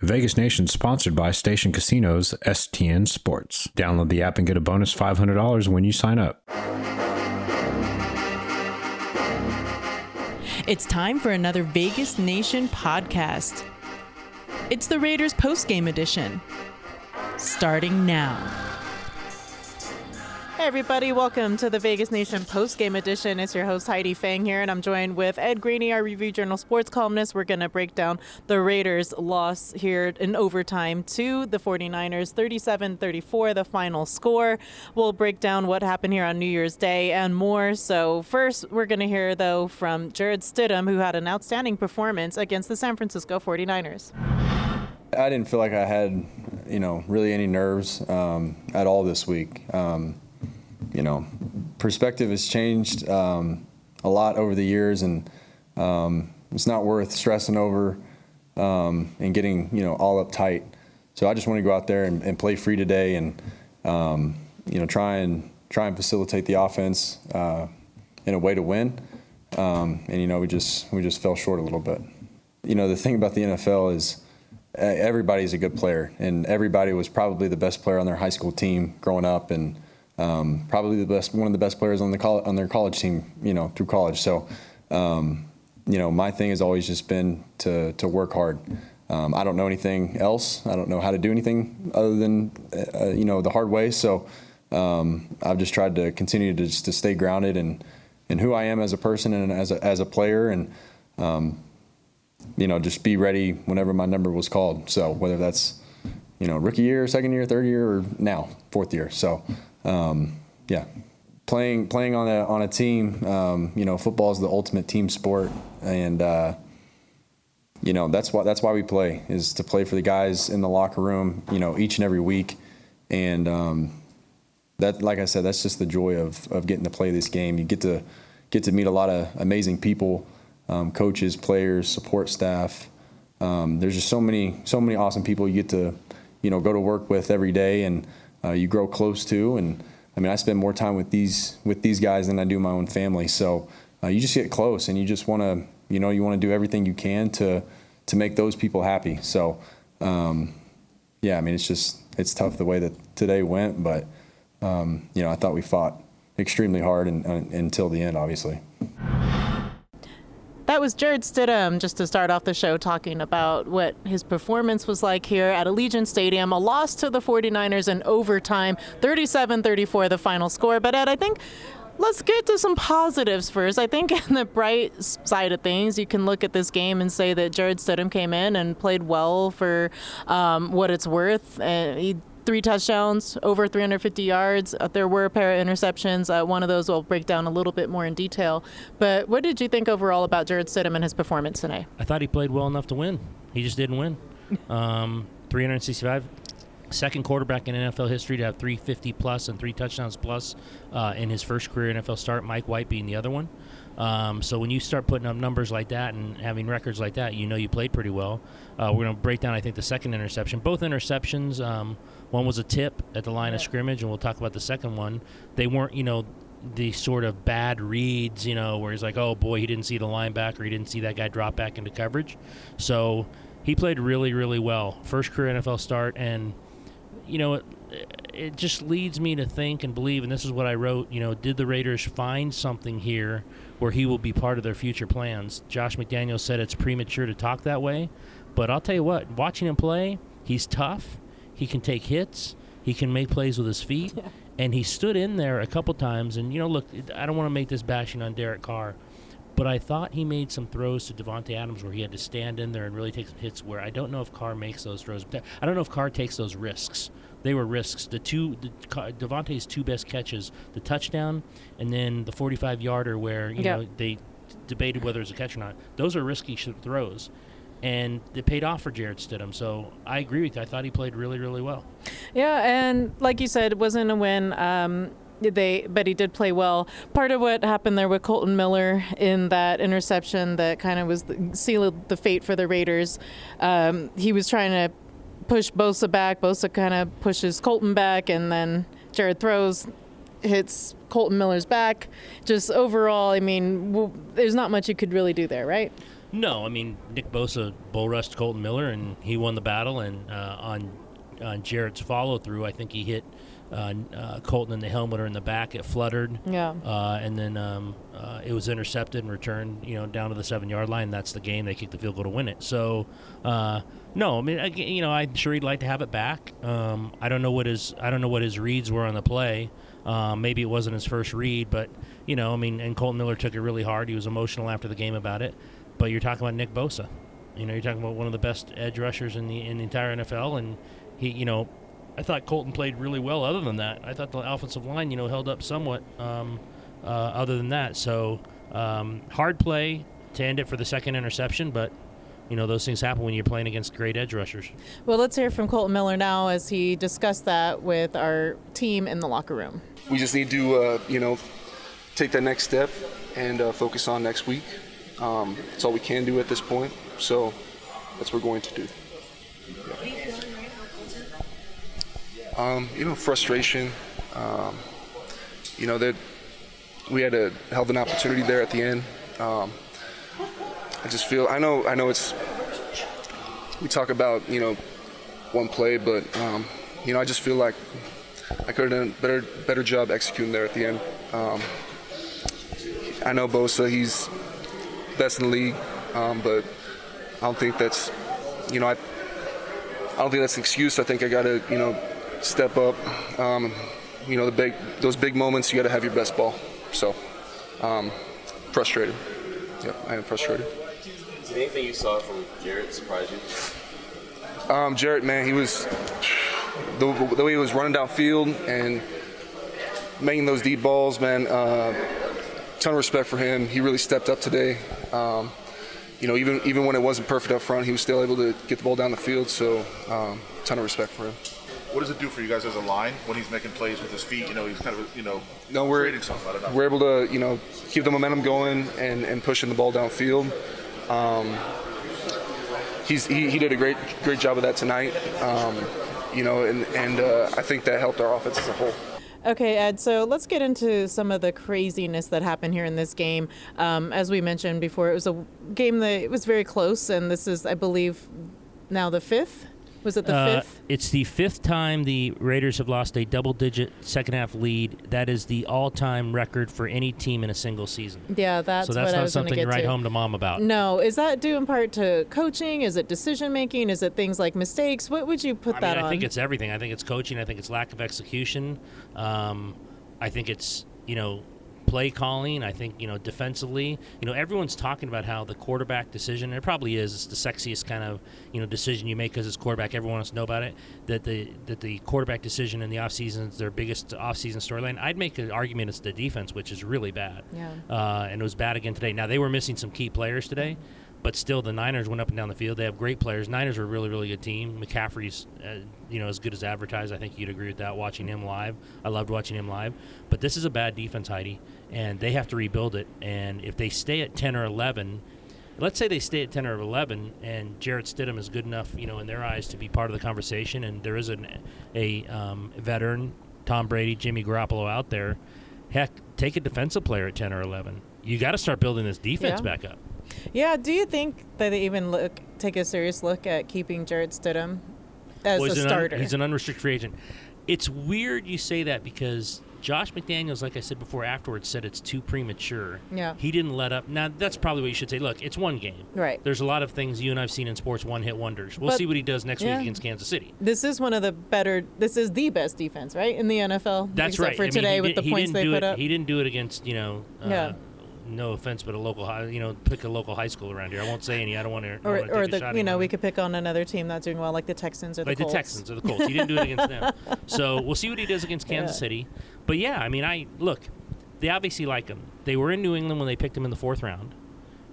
Vegas Nation sponsored by Station Casinos, STN Sports. Download the app and get a bonus $500 when you sign up. It's time for another Vegas Nation podcast. It's the Raiders postgame edition, starting now. Hey everybody, welcome to the Vegas Nation postgame edition. It's your host Heidi Fang here, and I'm joined with Ed Greene, our Review Journal sports columnist. We're going to break down the Raiders' loss here in overtime to the 49ers, 37-34, the final score. We'll break down what happened here on New Year's Day and more. So first, we're going to hear, though, from Jarrett Stidham, who had an outstanding performance against the San Francisco 49ers. I didn't feel like I had, really any nerves at all this week. Perspective has changed a lot over the years, and it's not worth stressing over and getting, all uptight. So I just want to go out there and play free today and, try and facilitate the offense in a way to win. We just fell short a little bit. The thing about the NFL is everybody's a good player, and everybody was probably the best player on their high school team growing up, and probably one of the best players on their college team, through college. So, my thing has always just been to work hard. I don't know anything else. I don't know how to do anything other than, the hard way. So, I've just tried to continue to stay grounded in who I am as a person and as a player, and, just be ready whenever my number was called. So whether that's, rookie year, second year, third year, or now fourth year. So, playing on a team, football is the ultimate team sport. And, that's why we play, is to play for the guys in the locker room, each and every week. And, that, like I said, that's just the joy of getting to play this game. You get to meet a lot of amazing people, coaches, players, support staff. There's just so many awesome people you get to, go to work with every day, and, you grow close to. And I spend more time with these guys than I do my own family. So you just get close, and you just want to, you want to do everything you can to make those people happy. So, it's tough the way that today went, but, I thought we fought extremely hard and until the end, obviously. That was Jarrett Stidham, just to start off the show, talking about what his performance was like here at Allegiant Stadium. A loss to the 49ers in overtime, 37-34 the final score. But Ed, I think let's get to some positives first. I think on the bright side of things, you can look at this game and say that Jarrett Stidham came in and played well for what it's worth. He 3 touchdowns, over 350 yards. There were a pair of interceptions. One of those we'll break down a little bit more in detail. But what did you think overall about Jarrett Stidham and his performance today? I thought he played well enough to win. He just didn't win. 365, second quarterback in NFL history to have 350-plus and 3 touchdowns-plus in his first career NFL start, Mike White being the other one. So when you start putting up numbers like that and having records like that, you played pretty well. We're going to break down, I think, the second interception. Both interceptions, one was a tip at the line of scrimmage, and we'll talk about the second one. They weren't, the sort of bad reads, where he's like, oh, boy, he didn't see the linebacker, he didn't see that guy drop back into coverage. So he played really, really well. First career NFL start, and, it just leads me to think and believe, and this is what I wrote, did the Raiders find something here where he will be part of their future plans? Josh McDaniels said it's premature to talk that way, but I'll tell you what, watching him play, he's tough, he can take hits, he can make plays with his feet, and he stood in there a couple times, and, look, I don't want to make this bashing on Derek Carr, but I thought he made some throws to Davante Adams where he had to stand in there and really take some hits, where I don't know if Carr makes those throws. I don't know if Carr takes those risks. They were risks. Davante's 2 best catches, the touchdown and then the 45-yarder where, they debated whether it was a catch or not. Those are risky throws. And it paid off for Jarrett Stidham. So I agree with you. I thought he played really, really well. Yeah, and like you said, it wasn't a win. But he did play well. Part of what happened there with Kolton Miller in that interception that kind of was sealed the fate for the Raiders, he was trying to push Bosa back. Bosa kind of pushes Kolton back, and then Jarrett throws, hits Kolton Miller's back. Just overall, there's not much you could really do there, right? No, I mean, Nick Bosa bull rushed Kolton Miller, and he won the battle. And on Jarrett's follow-through, I think he hit Kolton in the helmet or in the back. It fluttered. Yeah. And then it was intercepted and returned, you know, down to the 7-yard line. That's the game. They kicked the field goal to win it. So, no, I mean, you know, I'm sure he'd like to have it back. I don't know what his reads were on the play. Maybe it wasn't his first read, but, you know, I mean, and Kolton Miller took it really hard. He was emotional after the game about it. But you're talking about Nick Bosa. You know, you're talking about one of the best edge rushers in the entire NFL. And he, you know, I thought Kolton played really well other than that. I thought the offensive line, you know, held up somewhat other than that. So hard play to end it for the second interception, but, you know, those things happen when you're playing against great edge rushers. Well, let's hear from Kolton Miller now as he discussed that with our team in the locker room. We just need to, you know, take that next step and focus on next week. It's all we can do at this point, so that's what we're going to do. What are you feeling right now, Kolton? You know, frustration. You know, that we had a hell of an opportunity there at the end. I just feel, I know it's, we talk about, you know, one play, but, you know, I just feel like I could have done a better job executing there at the end. I know Bosa, he's best in the league, but I don't think that's, you know, I don't think that's an excuse. I think I got to, you know, step up. You know, those big moments, you got to have your best ball. So, frustrated. Yeah, I am frustrated. Did anything you saw from Jarrett surprise you? Jarrett, man, he was the way he was running downfield and making those deep balls, man. Ton of respect for him. He really stepped up today. You know, even when it wasn't perfect up front, he was still able to get the ball down the field. So, ton of respect for him. What does it do for you guys as a line when he's making plays with his feet? You know, he's kind of, you know, creating something. I don't know. We're able to, you know, keep the momentum going and pushing the ball downfield. He did a great job of that tonight. You know, and I think that helped our offense as a whole. Okay, Ed, so let's get into some of the craziness that happened here in this game. As we mentioned before, it was a game that it was very close, and this is, I believe, now the fifth? Was it the fifth? It's the fifth time the Raiders have lost a double-digit second-half lead. That is the all-time record for any team in a single season. Yeah, that's what I was going to get to. So that's not something to write home to mom about. No. Is that due in part to coaching? Is it decision-making? Is it things like mistakes? What would you put that on? I think it's everything. I think it's coaching. I think it's lack of execution. I think it's, you know, play calling. I think, you know, defensively, you know, everyone's talking about how the quarterback decision, and it probably is, it's the sexiest kind of, you know, decision you make because it's quarterback. Everyone wants to know about it, that the quarterback decision in the offseason is their biggest offseason storyline. I'd make an argument it's the defense, which is really bad. Yeah. And it was bad again today. Now, they were missing some key players today, but still the Niners went up and down the field. They have great players. Niners are a really, really good team. McCaffrey's, you know, as good as advertised. I think you'd agree with that watching him live. I loved watching him live. But this is a bad defense, Heidi, and they have to rebuild it. And if they stay at 10 or 11, let's say they stay at 10 or 11 and Jarrett Stidham is good enough, you know, in their eyes to be part of the conversation, and there is a veteran, Tom Brady, Jimmy Garoppolo out there, heck, take a defensive player at 10 or 11. You got to start building this defense back up. Yeah, do you think that they even take a serious look at keeping Jarrett Stidham as a starter? He's an unrestricted free agent. It's weird you say that because Josh McDaniels, like I said before, afterwards said it's too premature. Yeah. He didn't let up. Now, that's probably what you should say. Look, it's one game. Right. There's a lot of things you and I've seen in sports, one-hit wonders. We'll see what he does next week against Kansas City. This is the best defense, right, in the NFL? That's right. Except for today with the points they put up. He didn't do it against, you know, no offense, but a local high, you know, pick a local high school around here. I won't say any. I don't want to. Or take a shot, you know, we could pick on another team that's doing well, like the Texans or the Colts. Like the Texans or the Colts. He didn't do it against them. So we'll see what he does against Kansas City. But yeah, I mean, they obviously like him. They were in New England when they picked him in the fourth round,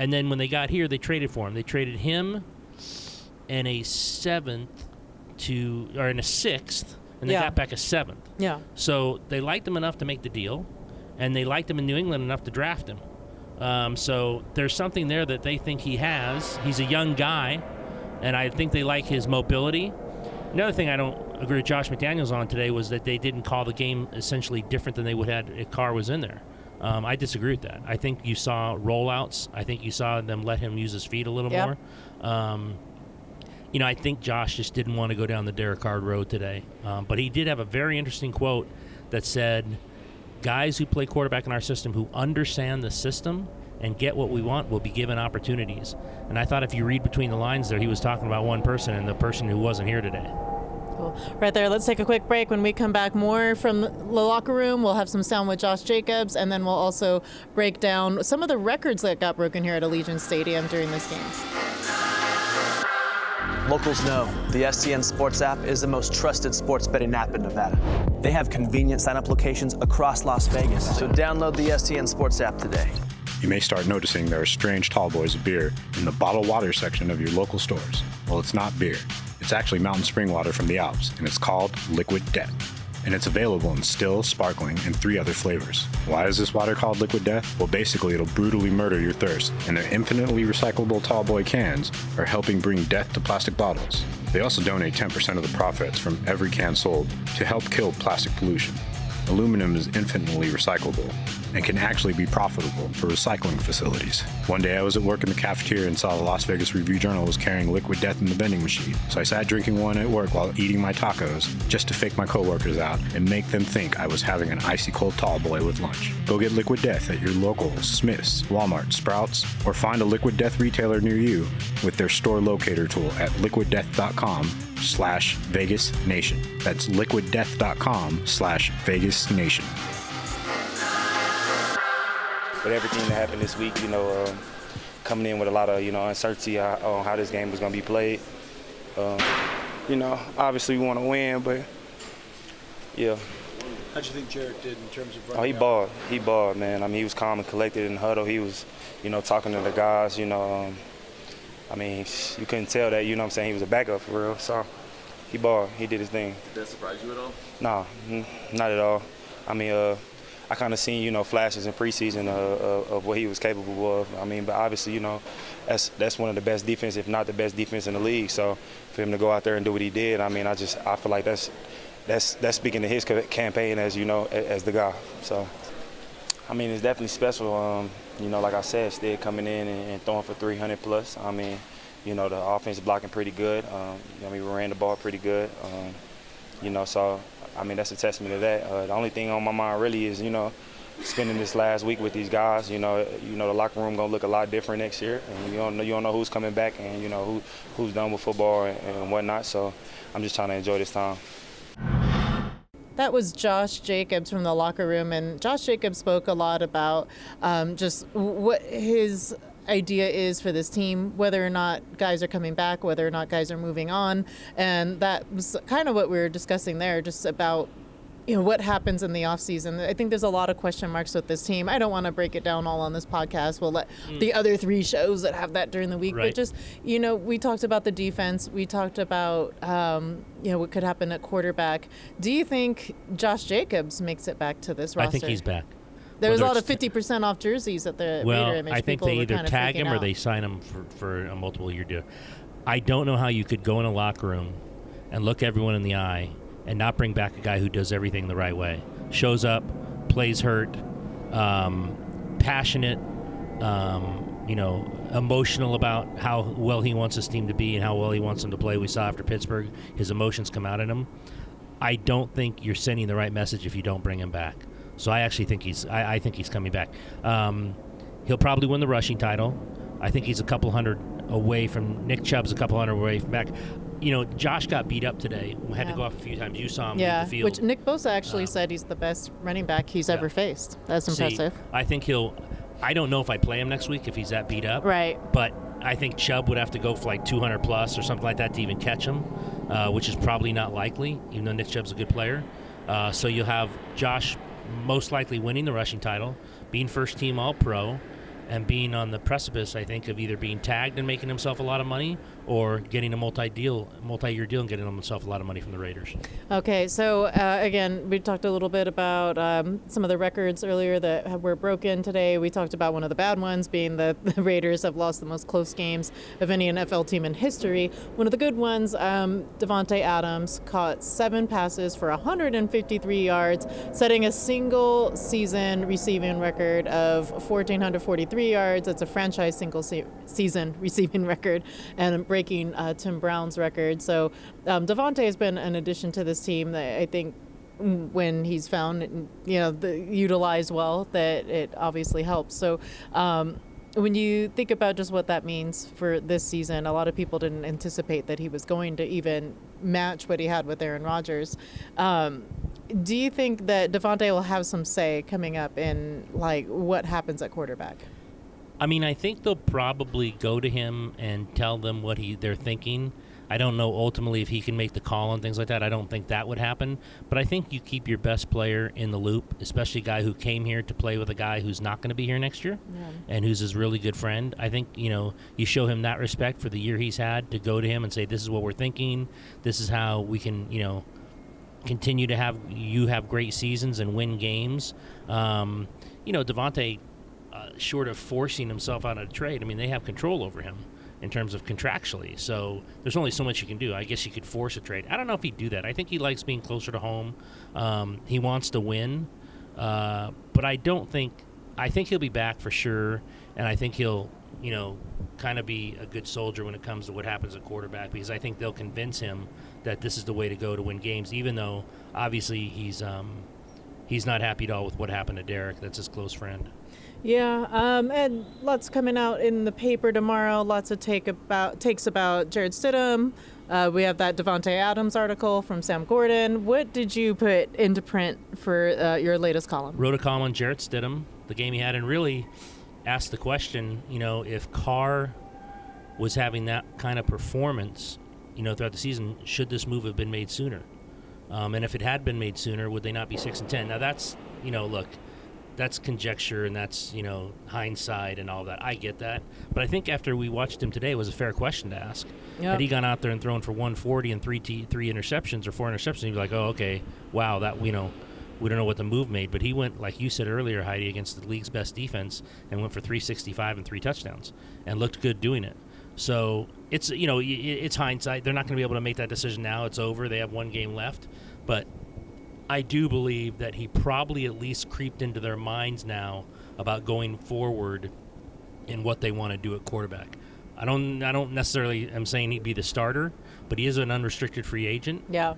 and then when they got here, they traded for him. They traded him and a sixth, and they got back a seventh. Yeah. So they liked him enough to make the deal, and they liked him in New England enough to draft him. So there's something there that they think he has. He's a young guy, and I think they like his mobility. Another thing I don't agree with Josh McDaniels on today was that they didn't call the game essentially different than they would have had if Carr was in there. I disagree with that. I think you saw rollouts. I think you saw them let him use his feet a little more. You know, I think Josh just didn't want to go down the Derek Carr road today. But he did have a very interesting quote that said, guys who play quarterback in our system, who understand the system and get what we want, will be given opportunities. And I thought if you read between the lines there, he was talking about one person and the person who wasn't here today. Cool. Right there, let's take a quick break. When we come back, more from the locker room. We'll have some sound with Josh Jacobs, and then we'll also break down some of the records that got broken here at Allegiant Stadium during these games. Locals know the STN Sports app is the most trusted sports betting app in Nevada. They have convenient sign-up locations across Las Vegas, so download the STN Sports app today. You may start noticing there are strange tall boys of beer in the bottled water section of your local stores. Well, it's not beer. It's actually mountain spring water from the Alps, and it's called Liquid Death. And it's available in still, sparkling, and 3 other flavors. Why is this water called Liquid Death? Well, basically, it'll brutally murder your thirst, and their infinitely recyclable tall boy cans are helping bring death to plastic bottles. They also donate 10% of the profits from every can sold to help kill plastic pollution. Aluminum is infinitely recyclable and can actually be profitable for recycling facilities. One day I was at work in the cafeteria and saw the Las Vegas Review Journal was carrying Liquid Death in the vending machine. So I sat drinking one at work while eating my tacos just to fake my coworkers out and make them think I was having an icy cold tall boy with lunch. Go get Liquid Death at your local Smith's, Walmart, Sprouts, or find a Liquid Death retailer near you with their store locator tool at liquiddeath.com/Vegas Nation. That's liquiddeath.com/Vegas Nation. With everything that happened this week, you know, coming in with a lot of, you know, uncertainty on how this game was going to be played. You know, obviously we want to win, but, yeah. How'd you think Jarrett did in terms of running? Oh, he balled. He balled, man. I mean, he was calm and collected in the huddle. He was, you know, talking to the guys, you know. I mean, you couldn't tell that, you know what I'm saying, he was a backup for real. So he balled. He did his thing. Did that surprise you at all? No, not at all. I mean, I kind of seen, you know, flashes in preseason of what he was capable of. I mean, but obviously, you know, that's one of the best defense, if not the best defense in the league. So for him to go out there and do what he did, I mean, I feel like that's speaking to his campaign as, you know, as the guy. So, I mean, it's definitely special. You know, like I said, Stidham coming in and throwing for 300 plus. I mean, you know, the offense blocking pretty good. I mean, we ran the ball pretty good. You know, so. I mean, that's a testament to that. The only thing on my mind really is, you know, spending this last week with these guys. You know, the locker room gonna look a lot different next year, and you don't know who's coming back, and you know who's done with football and whatnot. So, I'm just trying to enjoy this time. That was Josh Jacobs from the locker room, and Josh Jacobs spoke a lot about just what his idea is for this team, whether or not guys are coming back, whether or not guys are moving on. And that was kind of what we were discussing there, just about, you know, what happens in the offseason. I think there's a lot of question marks with this team. I don't want to break it down all on this podcast. We'll let the other 3 shows that have that during the week. Right. But just, you know, we talked about the defense. We talked about, you know, what could happen at quarterback. Do you think Josh Jacobs makes it back to this roster? I think he's back. There was a lot of 50% off jerseys at the Raider Image. I think people they either kind of tag him or they sign him for a multiple-year deal. I don't know how you could go in a locker room and look everyone in the eye and not bring back a guy who does everything the right way. Shows up, plays hurt, passionate, you know, emotional about how well he wants his team to be and how well he wants them to play. We saw after Pittsburgh, his emotions come out in him. I don't think you're sending the right message if you don't bring him back. So I actually think he's coming back. He'll probably win the rushing title. I think he's a couple hundred away from Nick Chubb's, a couple hundred away from back. You know, Josh got beat up today. We had to go off a few times. You saw him leave the field. Which Nick Bosa actually said he's the best running back he's ever faced. That's impressive. See, I think I don't know if I play him next week if he's that beat up. Right. But I think Chubb would have to go for like 200 plus or something like that to even catch him, which is probably not likely, even though Nick Chubb's a good player. So you'll have Josh most likely winning the rushing title, being first team All-Pro, and being on the precipice, I think, of either being tagged and making himself a lot of money or getting a multi-year deal and getting himself a lot of money from the Raiders. Okay, so again, we talked a little bit about some of the records earlier that were broken today. We talked about one of the bad ones being that the Raiders have lost the most close games of any NFL team in history. One of the good ones, Davante Adams caught 7 passes for 153 yards, setting a single season receiving record of 1,443 yards. It's a franchise single season receiving record and breaking Tim Brown's record. So Davante has been an addition to this team that I think when he's found, utilized well, that it obviously helps. So when you think about just what that means for this season, a lot of people didn't anticipate that he was going to even match what he had with Aaron Rodgers. Do you think that Davante will have some say coming up in what happens at quarterback? I mean, I think they'll probably go to him and tell them what they're thinking. I don't know ultimately if he can make the call and things like that. I don't think that would happen. But I think you keep your best player in the loop, especially a guy who came here to play with a guy who's not going to be here next year and who's his really good friend. I think, you show him that respect for the year he's had to go to him and say, this is what we're thinking. This is how we can, continue to have you have great seasons and win games. Davante, short of forcing himself out of a trade, I mean, they have control over him in terms of contractually. So there's only so much you can do. I guess you could force a trade. I don't know if he'd do that. I think he likes being closer to home. He wants to win. But I think he'll be back for sure. And I think he'll, kind of be a good soldier when it comes to what happens at quarterback, because I think they'll convince him that this is the way to go to win games, even though obviously he's not happy at all with what happened to Derek. That's his close friend. Yeah, and lots coming out in the paper tomorrow. Lots of takes about Jarrett Stidham. We have that Davante Adams article from Sam Gordon. What did you put into print for your latest column? Wrote a column on Jarrett Stidham, the game he had, and really asked the question, if Carr was having that kind of performance, throughout the season, should this move have been made sooner? And if it had been made sooner, would they not be 6-10? Now that's, that's conjecture and that's, hindsight and all that. I get that. But I think after we watched him today, it was a fair question to ask. Yep. Had he gone out there and thrown for 140 and three interceptions or 4 interceptions, he'd be like, oh, okay, wow, that, we don't know what the move made. But he went, like you said earlier, Heidi, against the league's best defense and went for 365 and 3 touchdowns and looked good doing it. So it's, it's hindsight. They're not going to be able to make that decision now. It's over. They have 1 game left. But I do believe that he probably at least creeped into their minds now about going forward and what they want to do at quarterback. I don't necessarily am saying he'd be the starter, but he is an unrestricted free agent. Yeah.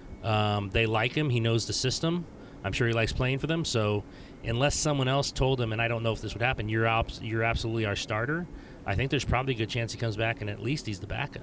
They like him. He knows the system. I'm sure he likes playing for them. So unless someone else told him, and I don't know if this would happen, you're absolutely our starter, I think there's probably a good chance he comes back and at least he's the backup.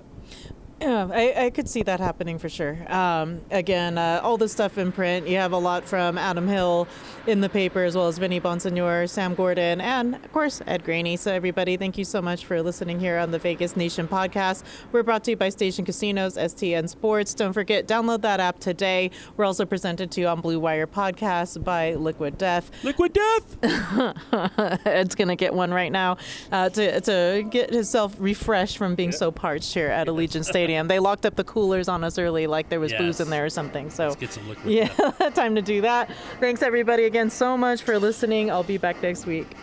Yeah, I could see that happening for sure. All the stuff in print. You have a lot from Adam Hill in the paper, as well as Vinny Bonsignore, Sam Gordon, and, of course, Ed Graney. So, everybody, thank you so much for listening here on the Vegas Nation podcast. We're brought to you by Station Casinos, STN Sports. Don't forget, download that app today. We're also presented to you on Blue Wire Podcast by Liquid Death. Liquid Death! Ed's going to get one right now to get himself refreshed from being so parched here at Allegiant Stadium. They locked up the coolers on us early, like there was booze in there or something. So, let's get some liquid. Yeah, time to do that. Thanks, everybody, again so much for listening. I'll be back next week.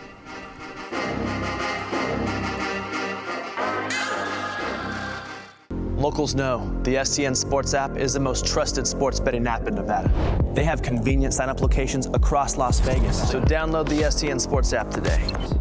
Locals know the STN Sports app is the most trusted sports betting app in Nevada. They have convenient sign-up locations across Las Vegas. So download the STN Sports app today.